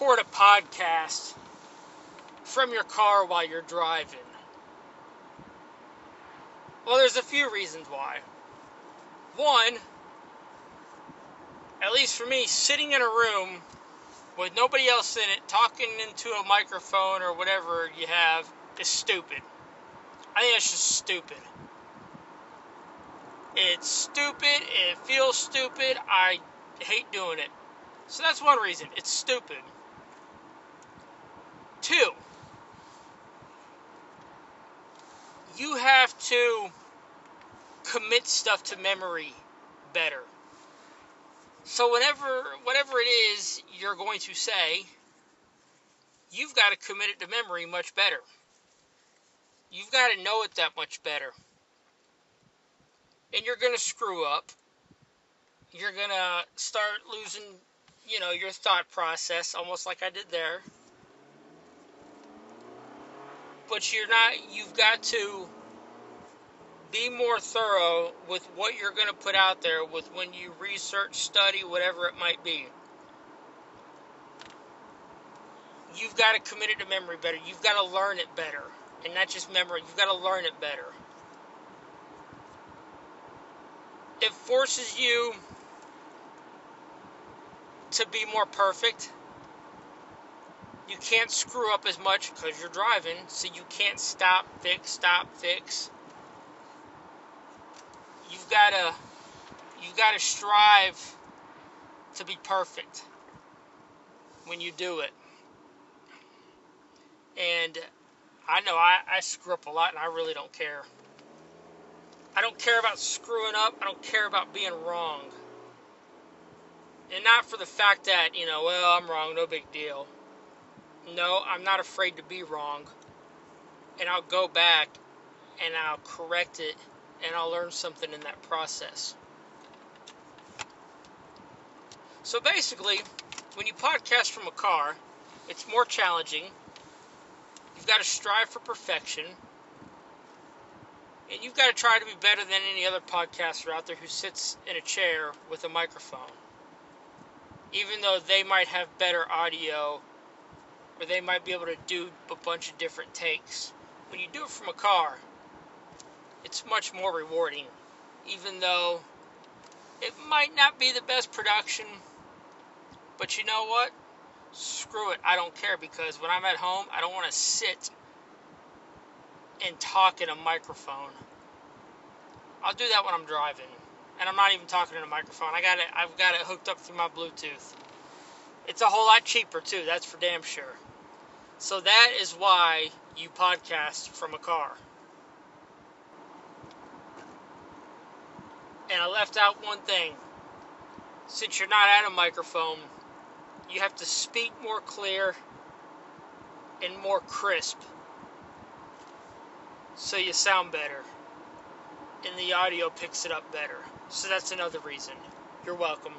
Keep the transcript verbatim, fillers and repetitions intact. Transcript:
record a podcast from your car while you're driving? Well, there's a few reasons why. One, at least for me, sitting in a room with nobody else in it, talking into a microphone or whatever you have, is stupid. I think that's just stupid. It's stupid, it feels stupid, I hate doing it. So that's one reason, it's stupid. Two, you have to commit stuff to memory better. So whenever, whatever it is you're going to say, you've got to commit it to memory much better. You've got to know it that much better. And you're going to screw up. You're going to start losing, you know, your thought process, almost like I did there. But you're not, you've got to be more thorough with what you're going to put out there, with when you research, study, whatever it might be. You've got to commit it to memory better. You've got to learn it better. And not just memory, you've got to learn it better. It forces you to be more perfect. You can't screw up as much because you're driving, so you can't stop, fix, stop, fix. You've got to, you've got to strive to be perfect when you do it. And I know I, I screw up a lot, and I really don't care. I don't care about screwing up. I don't care about being wrong. And not for the fact that, you know, well, I'm wrong, no big deal. No, I'm not afraid to be wrong. And I'll go back and I'll correct it and I'll learn something in that process. So basically, when you podcast from a car, it's more challenging. You've got to strive for perfection. And you've got to try to be better than any other podcaster out there who sits in a chair with a microphone. Even though they might have better audio, or they might be able to do a bunch of different takes. When you do it from a car, it's much more rewarding. Even though it might not be the best production, but you know what? Screw it, I don't care, because when I'm at home, I don't want to sit and talk in a microphone. I'll do that when I'm driving, and I'm not even talking in a microphone. I got it. I've got it hooked up through my Bluetooth. It's a whole lot cheaper too. That's for damn sure. So that is why you podcast from a car. And I left out one thing. Since you're not at a microphone, you have to speak more clear and more crisp, so you sound better, and the audio picks it up better. So that's another reason. You're welcome.